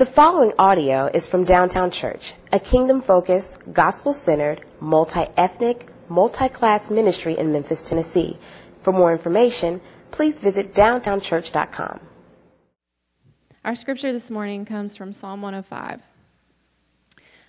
The following audio is from Downtown Church, a kingdom-focused, gospel-centered, multi-ethnic, multi-class ministry in Memphis, Tennessee. For more information, please visit downtownchurch.com. Our scripture this morning comes from Psalm 105.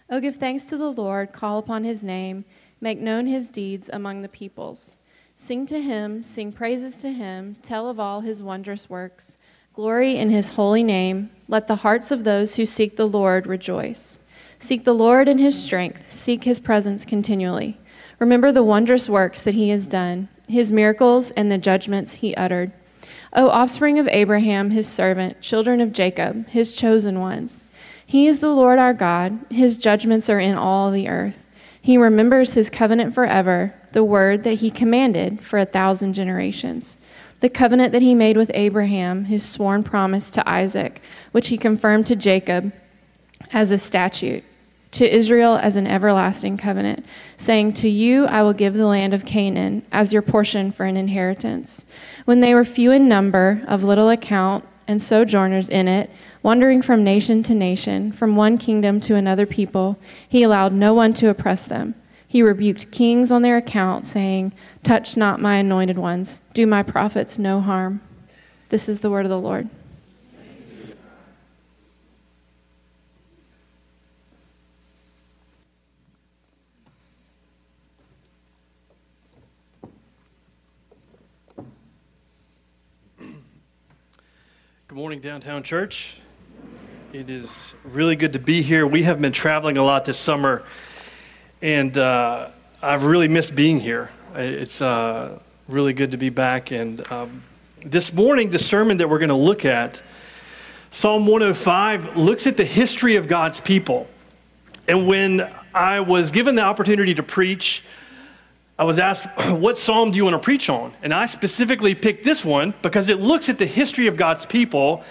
Oh, give thanks to the Lord, call upon his name, make known his deeds among the peoples. Sing to him, sing praises to him, tell of all his wondrous works. Glory in his holy name. Let the hearts of those who seek the Lord rejoice. Seek the Lord in his strength. Seek his presence continually. Remember the wondrous works that he has done, his miracles and the judgments he uttered. O offspring of Abraham, his servant, children of Jacob, his chosen ones. He is the Lord our God. His judgments are in all the earth. He remembers his covenant forever, the word that he commanded for 1,000 generations. The covenant that he made with Abraham, his sworn promise to Isaac, which he confirmed to Jacob as a statute, to Israel as an everlasting covenant, saying, to you I will give the land of Canaan as your portion for an inheritance. When they were few in number, of little account, and sojourners in it, wandering from nation to nation, from one kingdom to another people, he allowed no one to oppress them. He rebuked kings on their account, saying, touch not my anointed ones, do my prophets no harm. This is the word of the Lord. Good morning, Downtown Church. It is really good to be here. We have been traveling a lot this summer, and I've really missed being here. It's really good to be back. And this morning, the sermon that we're going to look at, Psalm 105, looks at the history of God's people. And when I was given the opportunity to preach, I was asked, what psalm do you want to preach on? And I specifically picked this one because it looks at the history of God's people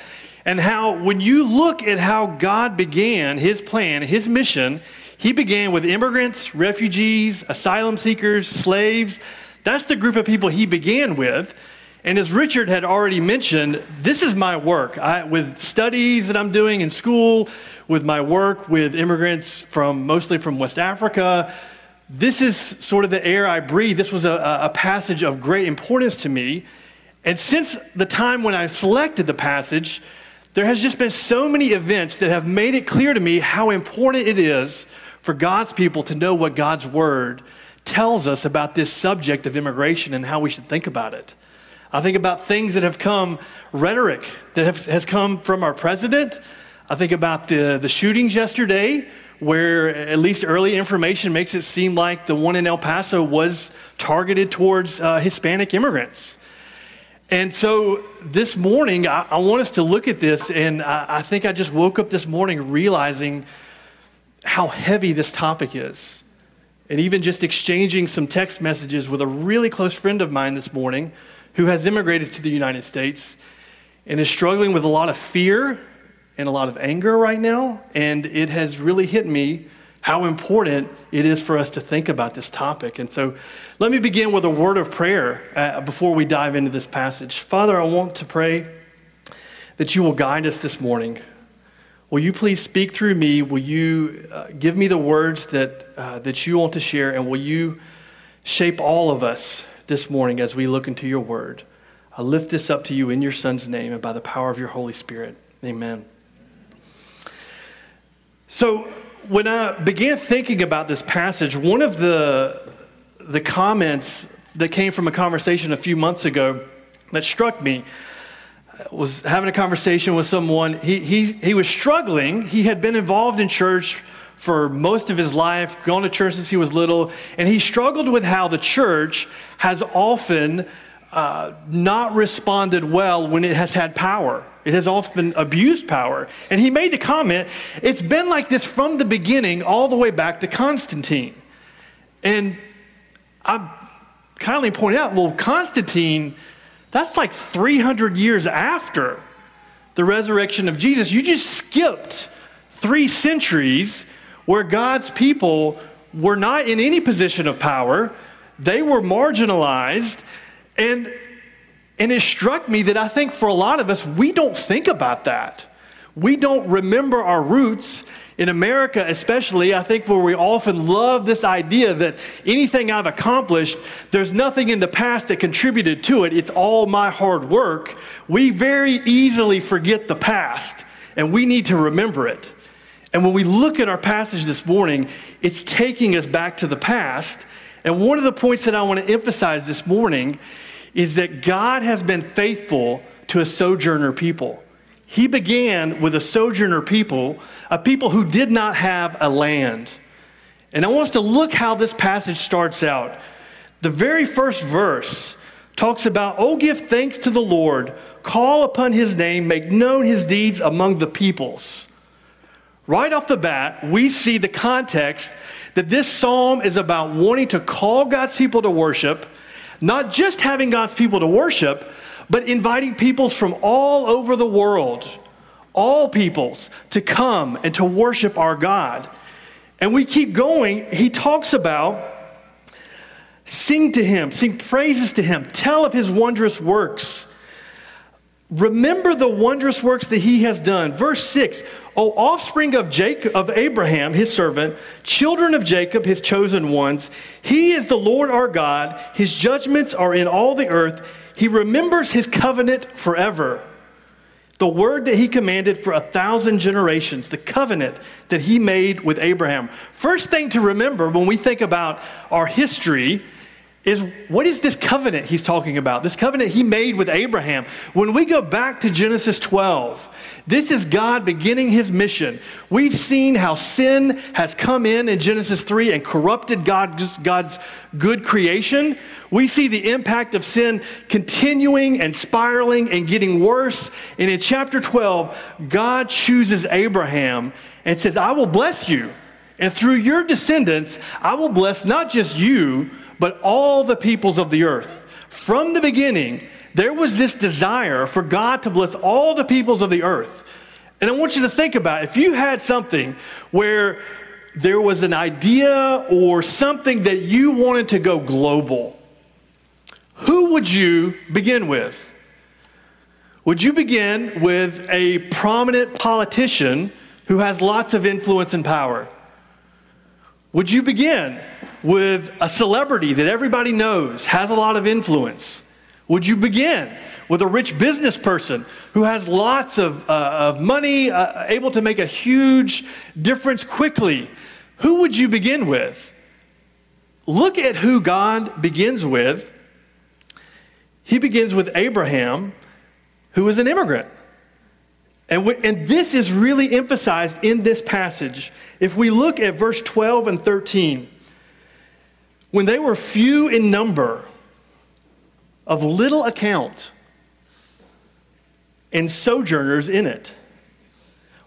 and how, when you look at how God began his plan, his mission, he began with immigrants, refugees, asylum seekers, slaves. That's the group of people he began with. And as Richard had already mentioned, this is my work. With studies that I'm doing in school, with my work with immigrants mostly from West Africa, this is sort of the air I breathe. This was a passage of great importance to me. And since the time when I selected the passage, there has just been so many events that have made it clear to me how important it is for God's people to know what God's word tells us about this subject of immigration and how we should think about it. I think about things that have come, rhetoric that has come from our president. I think about the shootings yesterday, where at least early information makes it seem like the one in El Paso was targeted towards Hispanic immigrants. And so this morning, I want us to look at this, and I think I just woke up this morning realizing how heavy this topic is. And even just exchanging some text messages with a really close friend of mine this morning who has immigrated to the United States and is struggling with a lot of fear and a lot of anger right now. And it has really hit me how important it is for us to think about this topic. And so let me begin with a word of prayer before we dive into this passage. Father, I want to pray that you will guide us this morning. Will you please speak through me? Will you give me the words that you want to share? And will you shape all of us this morning as we look into your word? I lift this up to you in your Son's name and by the power of your Holy Spirit. Amen. So when I began thinking about this passage, one of the comments that came from a conversation a few months ago that struck me was having a conversation with someone. He was struggling. He had been involved in church for most of his life, gone to church since he was little, and he struggled with how the church has often not responded well when it has had power. It has often abused power. And he made the comment, it's been like this from the beginning all the way back to Constantine. And I kindly point out, well, Constantine, that's like 300 years after the resurrection of Jesus. You just skipped 3 centuries where God's people were not in any position of power. They were marginalized. And it struck me that I think for a lot of us, we don't think about that. we don't remember our roots. In America especially, I think where we often love this idea that anything I've accomplished, there's nothing in the past that contributed to it. It's all my hard work. We very easily forget the past, and we need to remember it. And when we look at our passage this morning, it's taking us back to the past. And one of the points that I want to emphasize this morning is that God has been faithful to a sojourner people. He began with a sojourner people, a people who did not have a land. And I want us to look how this passage starts out. The very first verse talks about, "Oh, give thanks to the Lord, call upon his name, make known his deeds among the peoples." Right off the bat, we see the context that this psalm is about wanting to call God's people to worship, not just having God's people to worship, but inviting peoples from all over the world, all peoples, to come and to worship our God. And we keep going. He talks about sing to him, sing praises to him, tell of his wondrous works. Remember the wondrous works that he has done. Verse 6, O offspring of Jacob, of Abraham, his servant, children of Jacob, his chosen ones, he is the Lord our God. His judgments are in all the earth. He remembers his covenant forever. The word that he commanded for 1,000 generations, the covenant that he made with Abraham. First thing to remember when we think about our history is, what is this covenant he's talking about? This covenant he made with Abraham. When we go back to Genesis 12, this is God beginning his mission. We've seen how sin has come in Genesis 3 and corrupted God's good creation. We see the impact of sin continuing and spiraling and getting worse. And in chapter 12, God chooses Abraham and says, I will bless you. And through your descendants, I will bless not just you, but all the peoples of the earth. From the beginning, there was this desire for God to bless all the peoples of the earth. And I want you to think about it. If you had something where there was an idea or something that you wanted to go global, who would you begin with? Would you begin with a prominent politician who has lots of influence and power? Would you begin with a celebrity that everybody knows, has a lot of influence? Would you begin with a rich business person who has lots of money, able to make a huge difference quickly? Who would you begin with? Look at who God begins with. He begins with Abraham, who is an immigrant. And this is really emphasized in this passage. If we look at verse 12 and 13, when they were few in number, of little account, and sojourners in it,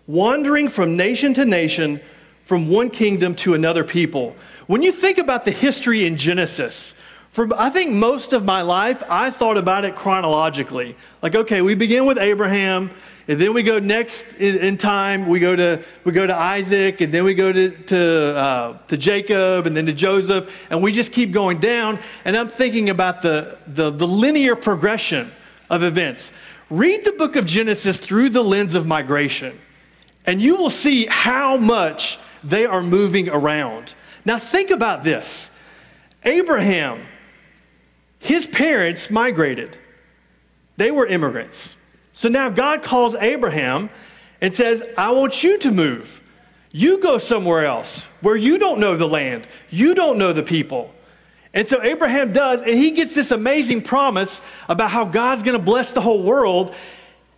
wandering from nation to nation, from one kingdom to another people. When you think about the history in Genesis, I think most of my life, I thought about it chronologically. Like, okay, we begin with Abraham, and then we go next in time, we go to Isaac, and then we go to Jacob, and then to Joseph, and we just keep going down. And I'm thinking about the linear progression of events. Read the book of Genesis through the lens of migration, and you will see how much they are moving around. Now think about this. Abraham, his parents migrated. They were immigrants. So now God calls Abraham and says, I want you to move. You go somewhere else where you don't know the land. You don't know the people. And so Abraham does, and he gets this amazing promise about how God's going to bless the whole world.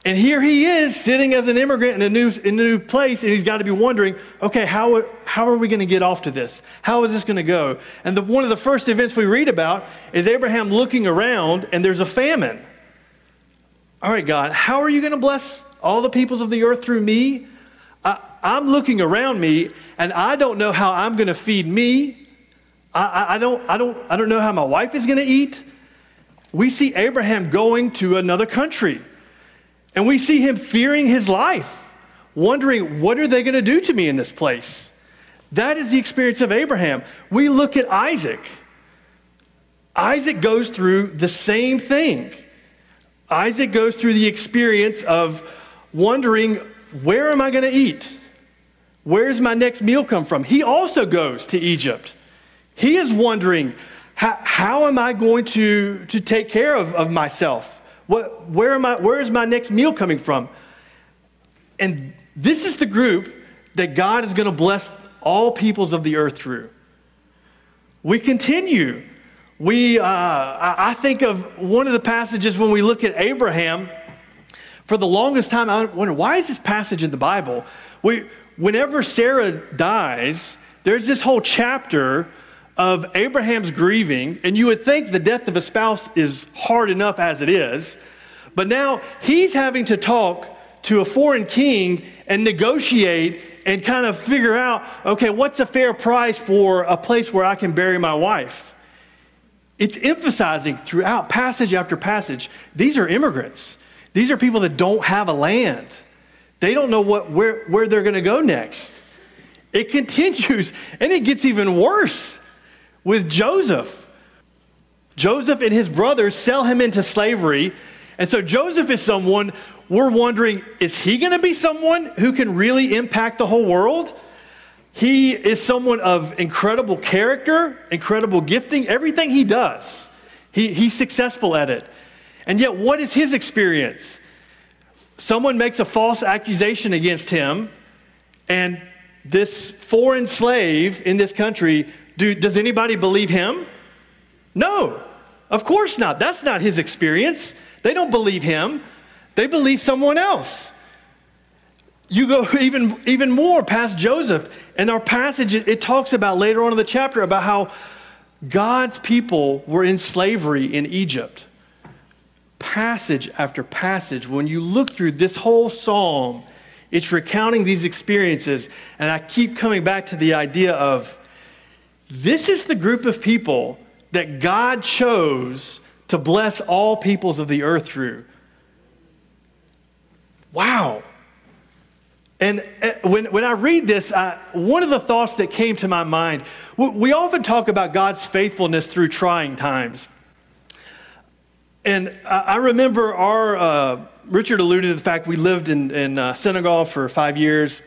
And here he is sitting as an immigrant in a new place, and he's got to be wondering, okay, how are we going to get off to this? How is this going to go? And one of the first events we read about is Abraham looking around, and there's a famine. All right, God, how are you going to bless all the peoples of the earth through me? I'm looking around me, and I don't know how I'm going to feed me. I don't know how my wife is going to eat. We see Abraham going to another country, and we see him fearing his life, wondering, what are they going to do to me in this place? That is the experience of Abraham. We look at Isaac. Isaac goes through the same thing. Isaac goes through the experience of wondering, where am I going to eat? Where's my next meal come from? He also goes to Egypt. He is wondering, how am I going to take care of myself? Where is my next meal coming from? And this is the group that God is going to bless all peoples of the earth through. We continue. I think of one of the passages when we look at Abraham. For the longest time, I wonder, why is this passage in the Bible? Whenever Sarah dies, there's this whole chapter of Abraham's grieving, and you would think the death of a spouse is hard enough as it is, but now he's having to talk to a foreign king and negotiate and kind of figure out, okay, what's a fair price for a place where I can bury my wife? It's emphasizing throughout passage after passage, these are immigrants. These are people that don't have a land. They don't know where they're going to go next. It continues, and it gets even worse with Joseph. Joseph and his brothers sell him into slavery. And so Joseph is someone we're wondering, is he going to be someone who can really impact the whole world? He is someone of incredible character, incredible gifting. Everything he does, he's successful at it. And yet, what is his experience? Someone makes a false accusation against him, and this foreign slave in this country, does anybody believe him? No, of course not. That's not his experience. They don't believe him. They believe someone else. You go even more past Joseph. In our passage, it talks about later on in the chapter about how God's people were in slavery in Egypt. Passage after passage, when you look through this whole psalm, it's recounting these experiences. And I keep coming back to the idea of this is the group of people that God chose to bless all peoples of the earth through. Wow. And when I read this, one of the thoughts that came to my mind, we often talk about God's faithfulness through trying times. And I remember Richard alluded to the fact we lived in Senegal for 5 years.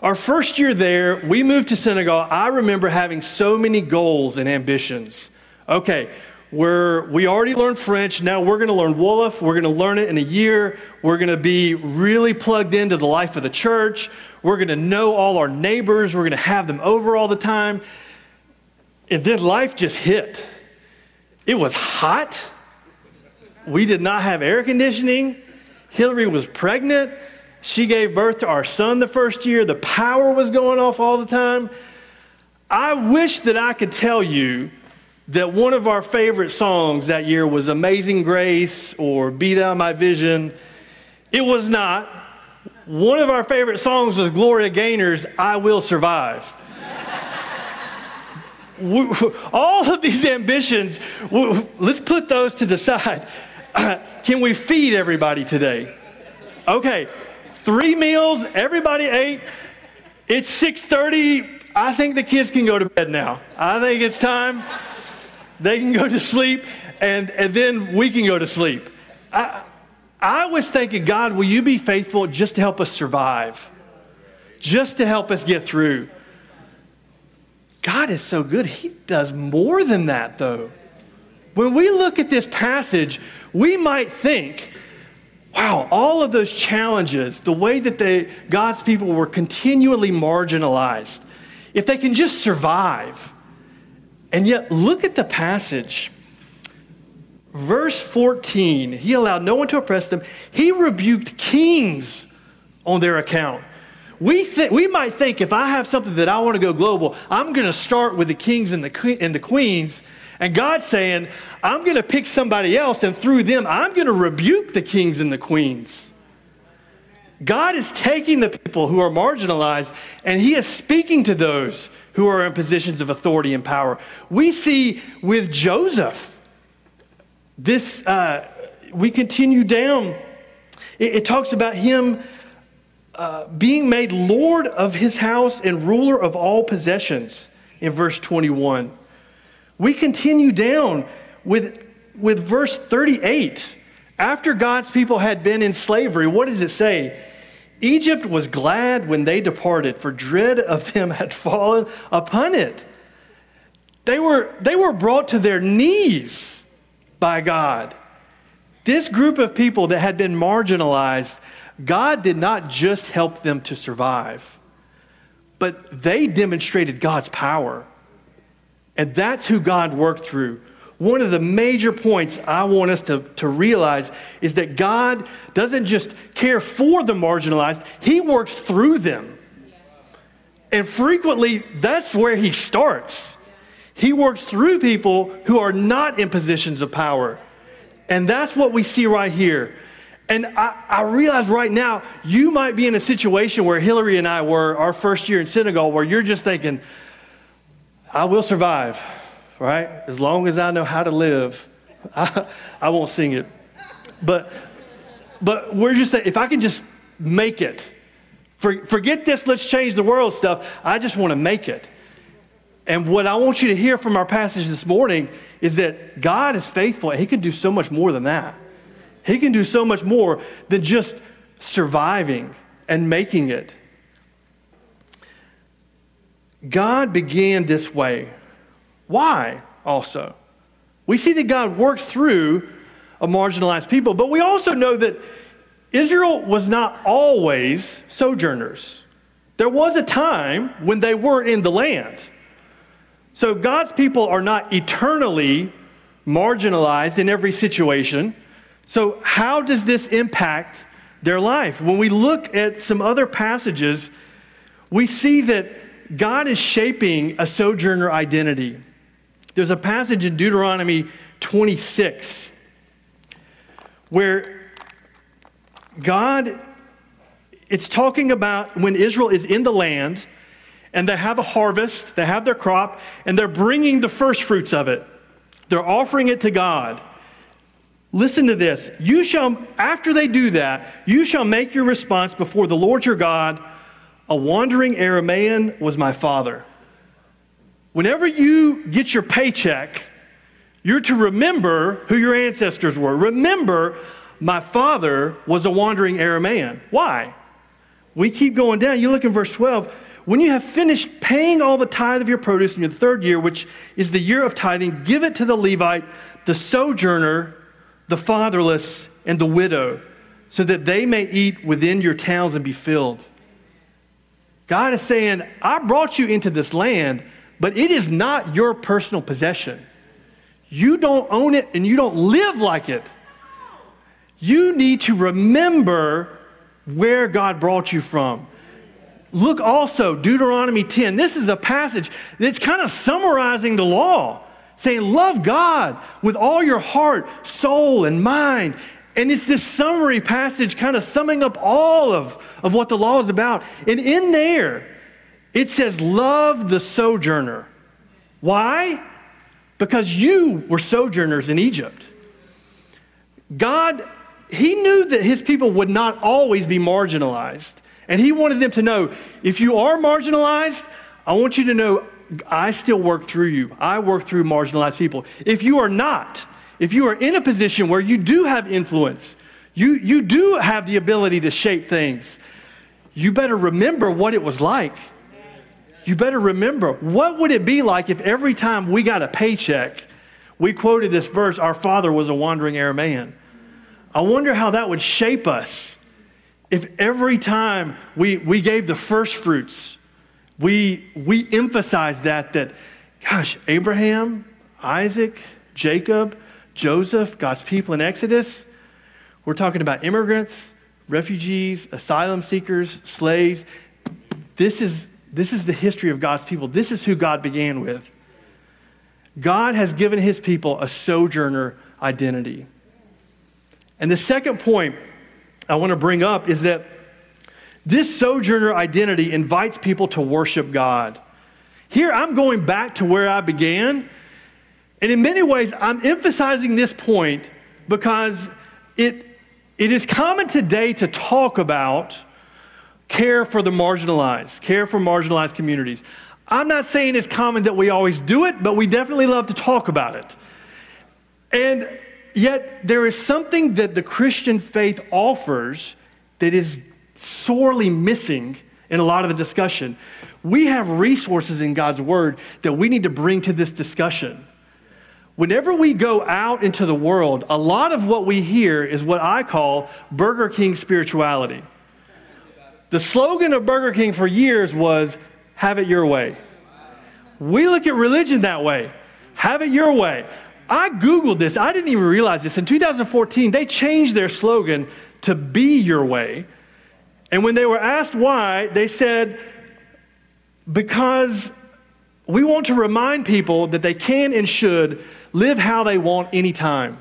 Our first year there, we moved to Senegal. I remember having so many goals and ambitions. Okay, we already learned French. Now we're going to learn Wolof. We're going to learn it in a year. We're going to be really plugged into the life of the church. We're going to know all our neighbors. We're going to have them over all the time. And then life just hit. It was hot. We did not have air conditioning. Hillary was pregnant. She gave birth to our son the first year. The power was going off all the time. I wish that I could tell you that one of our favorite songs that year was Amazing Grace or Be Thou My Vision. It was not. One of our favorite songs was Gloria Gaynor's I Will Survive. All of these ambitions, let's put those to the side. Can we feed everybody today? Okay, 3 meals, everybody ate. It's 6:30. I think the kids can go to bed now. I think it's time. They can go to sleep, and then we can go to sleep. I was thinking, God, will you be faithful just to help us survive? Just to help us get through? God is so good. He does more than that, though. When we look at this passage, we might think, wow, all of those challenges, the way that God's people were continually marginalized, if they can just survive. And yet, look at the passage. Verse 14, he allowed no one to oppress them. He rebuked kings on their account. We might think if I have something that I want to go global, I'm going to start with the kings and the queens. And God's saying, I'm going to pick somebody else, and through them, I'm going to rebuke the kings and the queens. God is taking the people who are marginalized, and he is speaking to those who are in positions of authority and power. We see with Joseph, this, we continue down. It talks about him being made Lord of his house and ruler of all possessions in verse 21. We continue down with verse 38. After God's people had been in slavery, what does it say? Egypt was glad when they departed, for dread of them had fallen upon it. They were brought to their knees by God. This group of people that had been marginalized, God did not just help them to survive, but they demonstrated God's power. And that's who God worked through. One of the major points I want us to realize is that God doesn't just care for the marginalized, he works through them. And frequently, that's where he starts. He works through people who are not in positions of power. And that's what we see right here. And I realize right now, you might be in a situation where Hillary and I were our first year in Senegal, where you're just thinking, I will survive, right? As long as I know how to live. I won't sing it. But we're just saying, if I can just make it. Forget this, let's change the world stuff. I just want to make it. And what I want you to hear from our passage this morning is that God is faithful. He can do so much more than that. He can do so much more than just surviving and making it. God began this way. Why also? We see that God works through a marginalized people, but we also know that Israel was not always sojourners. There was a time when they were in the land. So God's people are not eternally marginalized in every situation. So how does this impact their life? When we look at some other passages, we see that God is shaping a sojourner identity. There's a passage in Deuteronomy 26 where God, it's talking about when Israel is in the land, and they have a harvest, they have their crop, and they're bringing the first fruits of it. They're offering it to God. Listen to this. You shall, after they do that, you shall make your response before the Lord your God. A wandering Aramean was my father. Whenever you get your paycheck, you're to remember who your ancestors were. Remember, my father was a wandering Aramean. Why? We keep going down. You look in verse 12. When you have finished paying all the tithe of your produce in your third year, which is the year of tithing, give it to the Levite, the sojourner, the fatherless, and the widow, so that they may eat within your towns and be filled. God is saying, I brought you into this land, but it is not your personal possession. You don't own it and you don't live like it. You need to remember where God brought you from. Look also, Deuteronomy 10. This is a passage that's kind of summarizing the law, saying love God with all your heart, soul, and mind. And it's this summary passage kind of summing up all of what the law is about. And in there, it says love the sojourner. Why? Because you were sojourners in Egypt. God, he knew that his people would not always be marginalized. And he wanted them to know, if you are marginalized, I want you to know I still work through you. I work through marginalized people. If you are not, if you are in a position where you do have influence, you do have the ability to shape things, you better remember what it was like. You better remember, what would it be like if every time we got a paycheck, we quoted this verse, our father was a wandering Aramean. I wonder how that would shape us. If every time we gave the first fruits, we emphasized that, gosh, Abraham, Isaac, Jacob, Joseph, God's people in Exodus, we're talking about immigrants, refugees, asylum seekers, slaves. This is the history of God's people. This is who God began with. God has given his people a sojourner identity. And the second point I want to bring up is that this sojourner identity invites people to worship God. Here I'm going back to where I began, and in many ways I'm emphasizing this point because it is common today to talk about care for the marginalized, care for marginalized communities. I'm not saying it's common that we always do it, but we definitely love to talk about it. And yet, there is something that the Christian faith offers that is sorely missing in a lot of the discussion. We have resources in God's word that we need to bring to this discussion. Whenever we go out into the world, a lot of what we hear is what I call Burger King spirituality. The slogan of Burger King for years was, have it your way. We look at religion that way. Have it your way. I Googled this. I didn't even realize this. In 2014, they changed their slogan to be your way. And when they were asked why, they said, because we want to remind people that they can and should live how they want anytime.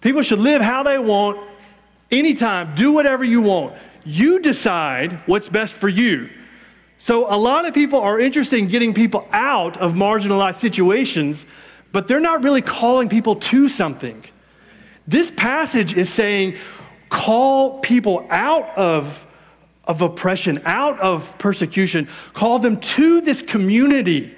People should live how they want anytime. Do whatever you want. You decide what's best for you. So a lot of people are interested in getting people out of marginalized situations, but they're not really calling people to something. This passage is saying, call people out of oppression, out of persecution. Call them to this community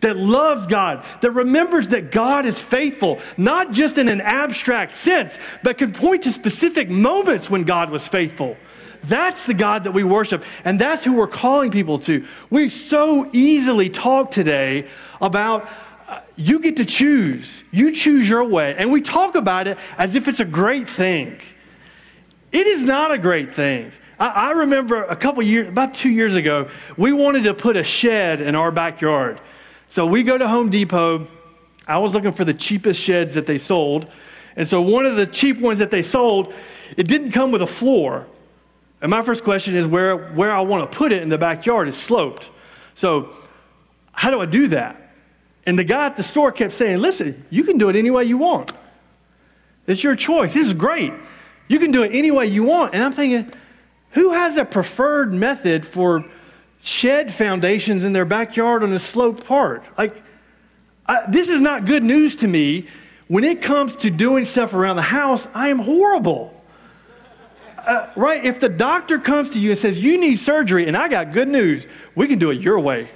that loves God, that remembers that God is faithful, not just in an abstract sense, but can point to specific moments when God was faithful. That's the God that we worship, and that's who we're calling people to. We so easily talk today about you get to choose. You choose your way, and we talk about it as if it's a great thing. It is not a great thing. I remember about 2 years ago, we wanted to put a shed in our backyard. So we go to Home Depot. I was looking for the cheapest sheds that they sold, and so one of the cheap ones that they sold, it didn't come with a floor. And my first question is where I want to put it in the backyard is sloped. So how do I do that? And the guy at the store kept saying, listen, you can do it any way you want. It's your choice. This is great. You can do it any way you want. And I'm thinking, who has a preferred method for shed foundations in their backyard on a sloped part? Like, this is not good news to me. When it comes to doing stuff around the house, I am horrible. Right? If the doctor comes to you and says, you need surgery, and I got good news, we can do it your way.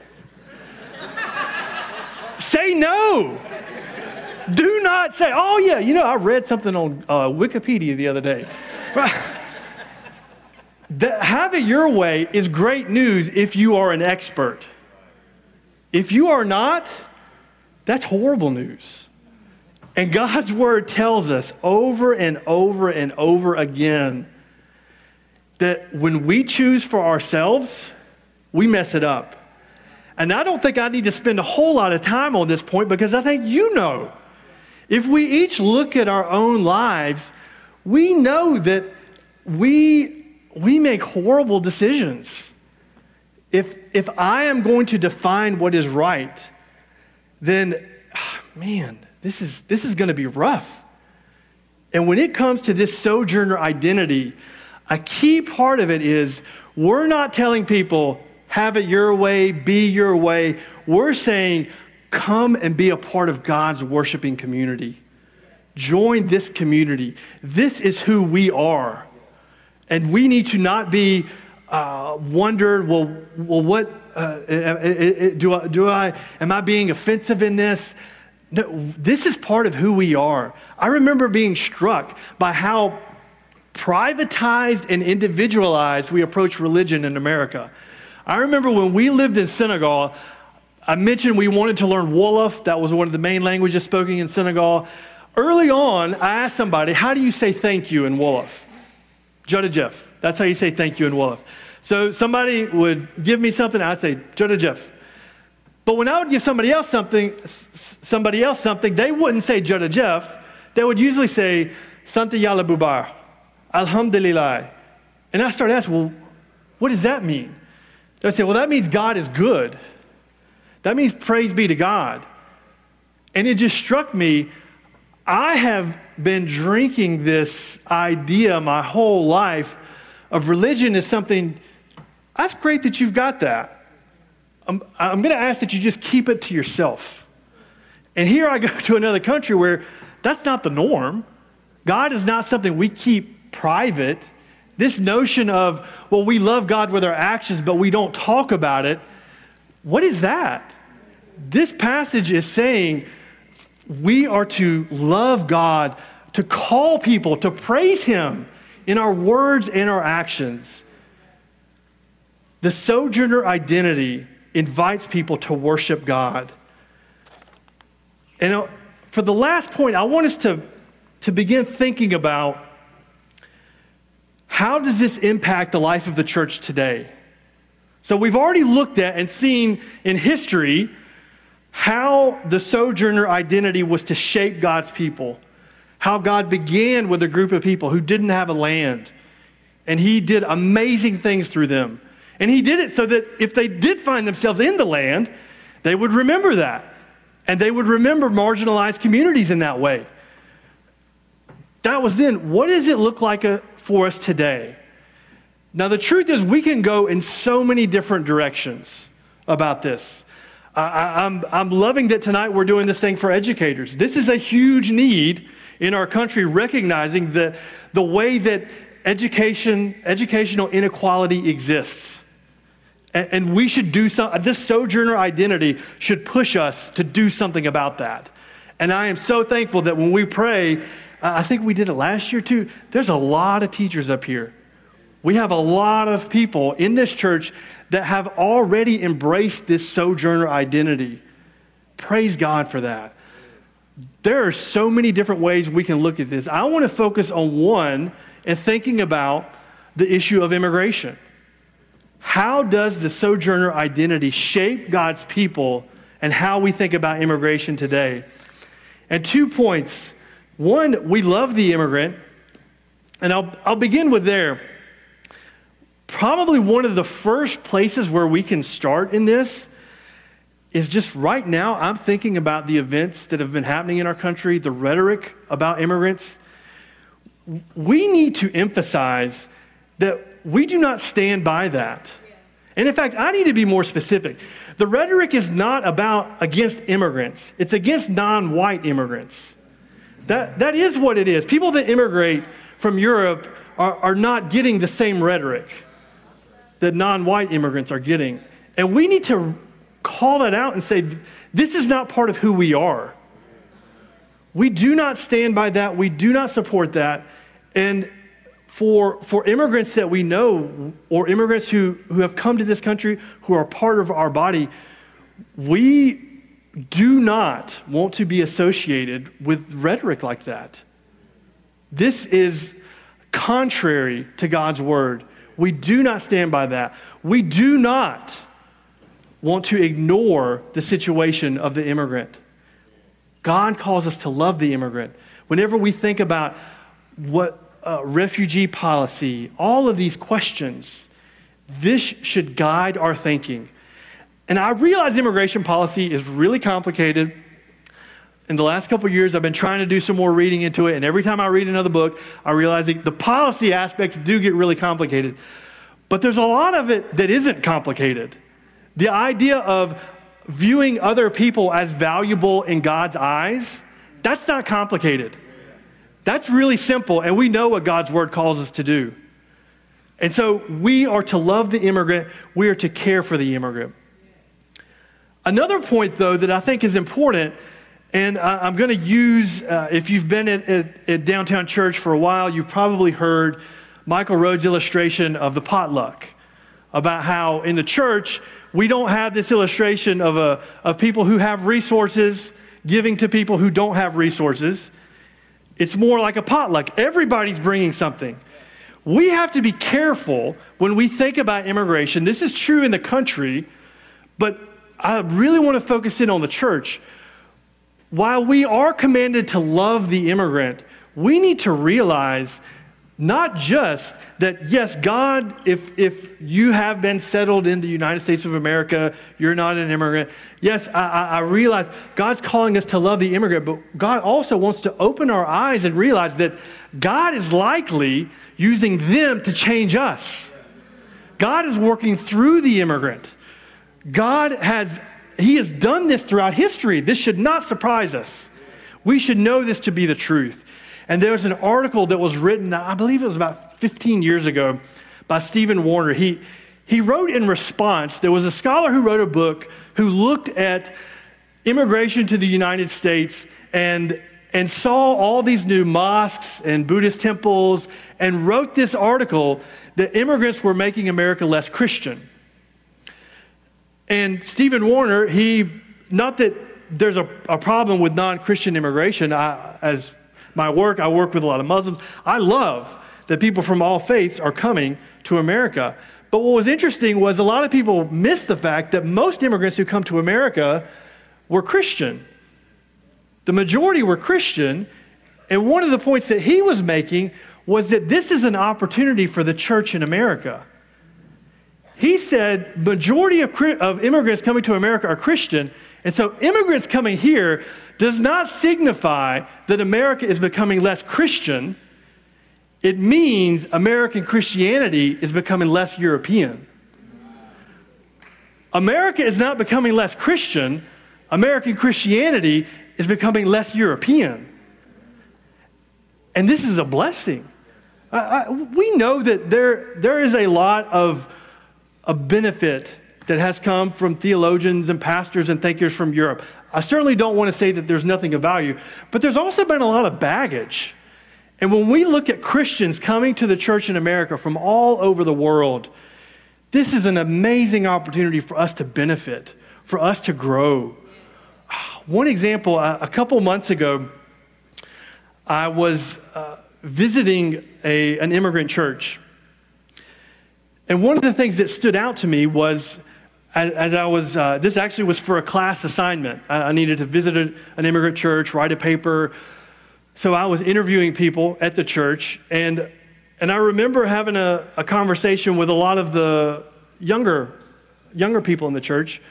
Say no. Do not say, oh yeah, you know, I read something on Wikipedia the other day. Right? Have it your way is great news if you are an expert. If you are not, that's horrible news. And God's word tells us over and over and over again that when we choose for ourselves, we mess it up. And I don't think I need to spend a whole lot of time on this point because I think you know. If we each look at our own lives, we know that we make horrible decisions. If I am going to define what is right, then, man, this is going to be rough. And when it comes to this sojourner identity, a key part of it is we're not telling people, have it your way, be your way. We're saying, come and be a part of God's worshiping community. Join this community. This is who we are. And we need to not be wondered, well what, am I being offensive in this? No, this is part of who we are. I remember being struck by how privatized and individualized we approach religion in America. I remember when we lived in Senegal, I mentioned we wanted to learn Wolof. That was one of the main languages spoken in Senegal. Early on, I asked somebody, how do you say thank you in Wolof? Jodajef. That's how you say thank you in Wolof. So somebody would give me something, I'd say Jodajef. But when I would give somebody else something, they wouldn't say Jodajef. They would usually say Santa Yalla Bubar. Alhamdulillah. And I started asking, well, what does that mean? They say, well, that means God is good. That means praise be to God. And it just struck me, I have been drinking this idea my whole life of religion is something, that's great that you've got that. I'm going to ask that you just keep it to yourself. And here I go to another country where that's not the norm. God is not something we keep private. This notion of, well, we love God with our actions, but we don't talk about it. What is that? This passage is saying we are to love God, to call people, to praise him in our words and our actions. The sojourner identity invites people to worship God. And for the last point, I want us to begin thinking about how does this impact the life of the church today? So we've already looked at and seen in history how the sojourner identity was to shape God's people, how God began with a group of people who didn't have a land, and he did amazing things through them. And he did it so that if they did find themselves in the land, they would remember that. And they would remember marginalized communities in that way. That was then. What does it look like for us today? Now, the truth is we can go in so many different directions about this. I'm loving that tonight we're doing this thing for educators. This is a huge need in our country, recognizing the way that educational inequality exists. And we should do something. This sojourner identity should push us to do something about that. And I am so thankful that when we pray, I think we did it last year too, there's a lot of teachers up here. We have a lot of people in this church that have already embraced this sojourner identity. Praise God for that. There are so many different ways we can look at this. I want to focus on one and thinking about the issue of immigration. How does the sojourner identity shape God's people and how we think about immigration today? And 2 points. One, we love the immigrant, and I'll begin with there. Probably one of the first places where we can start in this is just right now I'm thinking about the events that have been happening in our country, the rhetoric about immigrants. We need to emphasize that we do not stand by that. And in fact, I need to be more specific. The rhetoric is not against immigrants. It's against non-white immigrants. That is what it is. People that immigrate from Europe are not getting the same rhetoric that non-white immigrants are getting. And we need to call that out and say, this is not part of who we are. We do not stand by that. We do not support that. And for immigrants that we know or immigrants who have come to this country who are part of our body, we do not want to be associated with rhetoric like that. This is contrary to God's word. We do not stand by that. We do not want to ignore the situation of the immigrant. God calls us to love the immigrant. Whenever we think about what refugee policy, all of these questions, this should guide our thinking. And I realize immigration policy is really complicated. In the last couple of years, I've been trying to do some more reading into it, and every time I read another book, I realize that the policy aspects do get really complicated. But there's a lot of it that isn't complicated. The idea of viewing other people as valuable in God's eyes, that's not complicated. That's really simple, and we know what God's word calls us to do. And so we are to love the immigrant. We are to care for the immigrant. Another point, though, that I think is important, and I'm going to use, if you've been at Downtown Church for a while, you've probably heard Michael Rhodes' illustration of the potluck, about how in the church, we don't have this illustration of people who have resources giving to people who don't have resources. It's more like a potluck. Everybody's bringing something. We have to be careful when we think about immigration. This is true in the country, but I really want to focus in on the church. While we are commanded to love the immigrant, we need to realize not just that, yes, God, if you have been settled in the United States of America, you're not an immigrant. Yes, I realize God's calling us to love the immigrant, but God also wants to open our eyes and realize that God is likely using them to change us. God is working through the immigrant. He has done this throughout history. This should not surprise us. We should know this to be the truth. And there was an article that was written, I believe it was about 15 years ago, by Stephen Warner. He wrote in response, there was a scholar who wrote a book who looked at immigration to the United States and and saw all these new mosques and Buddhist temples and wrote this article that immigrants were making America less Christian. And Stephen Warner, not that there's a problem with non-Christian immigration. As my work, I work with a lot of Muslims. I love that people from all faiths are coming to America. But what was interesting was a lot of people missed the fact that most immigrants who come to America were Christian. The majority were Christian, and one of the points that he was making was that this is an opportunity for the church in America. He said, majority of immigrants coming to America are Christian, and so immigrants coming here does not signify that America is becoming less Christian. It means American Christianity is becoming less European. America is not becoming less Christian. American Christianity is becoming less European. And this is a blessing. We know that there is a lot of benefit that has come from theologians and pastors and thinkers from Europe. I certainly don't want to say that there's nothing of value, but there's also been a lot of baggage. And when we look at Christians coming to the church in America from all over the world, this is an amazing opportunity for us to benefit, for us to grow. One example, a couple months ago, I was visiting an immigrant church. And one of the things that stood out to me was, as I was, this actually was for a class assignment. I needed to visit an immigrant church, write a paper. So I was interviewing people at the church, and I remember having a conversation with a lot of the younger people in the church.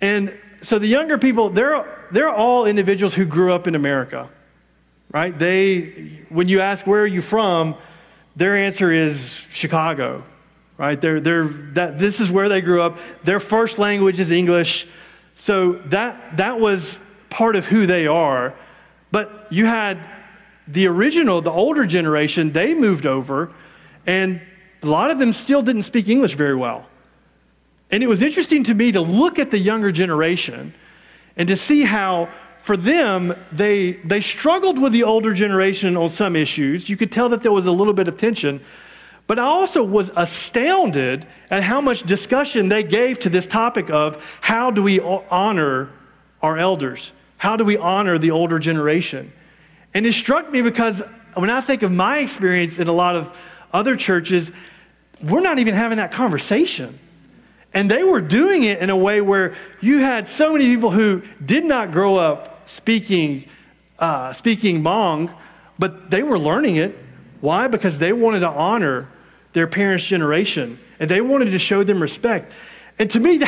And so the younger people, they're all individuals who grew up in America, right? When you ask, where are you from? Their answer is Chicago, right? This is where they grew up. Their first language is English. So that was part of who they are. But you had the older generation, they moved over, and a lot of them still didn't speak English very well. And it was interesting to me to look at the younger generation and to see how, for them, they struggled with the older generation on some issues. You could tell that there was a little bit of tension. But I also was astounded at how much discussion they gave to this topic of how do we honor our elders? How do we honor the older generation? And it struck me because when I think of my experience in a lot of other churches, we're not even having that conversation. And they were doing it in a way where you had so many people who did not grow up speaking Hmong, but they were learning it. Why? Because they wanted to honor their parents' generation, and they wanted to show them respect. And to me,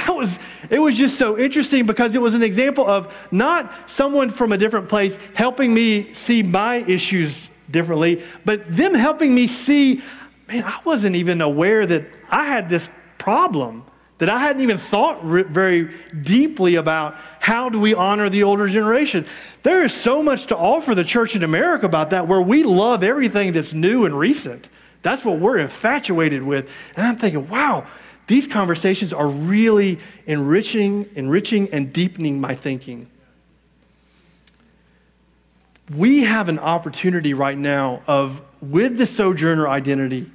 it was just so interesting because it was an example of not someone from a different place helping me see my issues differently, but them helping me see, man, I wasn't even aware that I had this problem, that I hadn't even thought very deeply about how do we honor the older generation. There is so much to offer the church in America about that, where we love everything that's new and recent. That's what we're infatuated with. And I'm thinking, wow, these conversations are really enriching and deepening my thinking. We have an opportunity right now with the sojourner identity.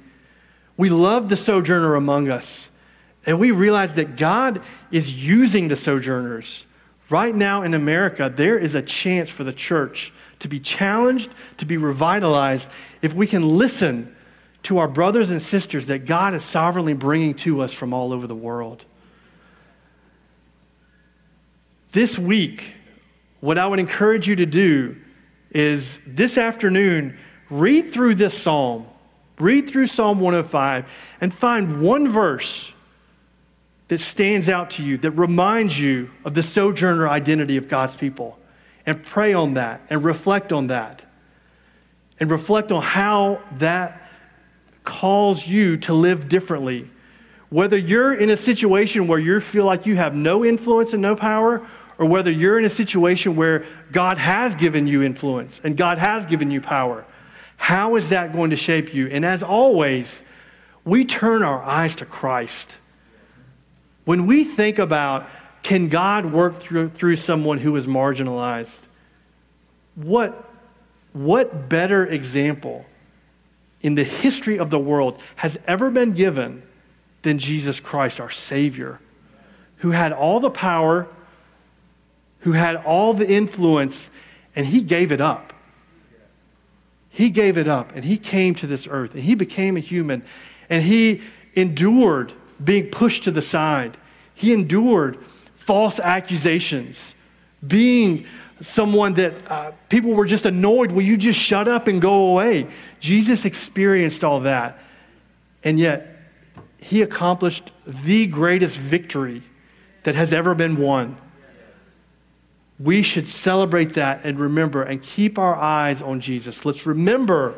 We love the sojourner among us, and we realize that God is using the sojourners. Right now in America, there is a chance for the church to be challenged, to be revitalized, if we can listen to our brothers and sisters that God is sovereignly bringing to us from all over the world. This week, what I would encourage you to do is this afternoon, read through this psalm. Read through Psalm 105 and find one verse that stands out to you, that reminds you of the sojourner identity of God's people. And pray on that and reflect on that. And reflect on how that calls you to live differently. Whether you're in a situation where you feel like you have no influence and no power, or whether you're in a situation where God has given you influence and God has given you power, how is that going to shape you? And as always, we turn our eyes to Christ. When we think about, can God work through someone who is marginalized? What better example in the history of the world has ever been given than Jesus Christ, our Savior, who had all the power, who had all the influence, and he gave it up. He gave it up, and he came to this earth, and he became a human, and he endured being pushed to the side. He endured false accusations, being someone that people were just annoyed, will you just shut up and go away? Jesus experienced all that, and yet he accomplished the greatest victory that has ever been won. We should celebrate that and remember and keep our eyes on Jesus. Let's remember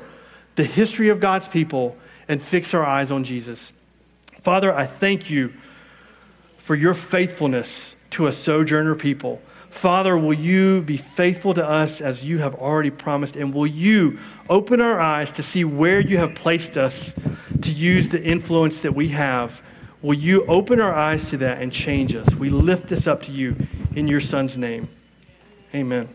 the history of God's people and fix our eyes on Jesus. Father, I thank you for your faithfulness to a sojourner people. Father, will you be faithful to us as you have already promised, and will you open our eyes to see where you have placed us to use the influence that we have? Will you open our eyes to that and change us? We lift this up to you in your Son's name. Amen.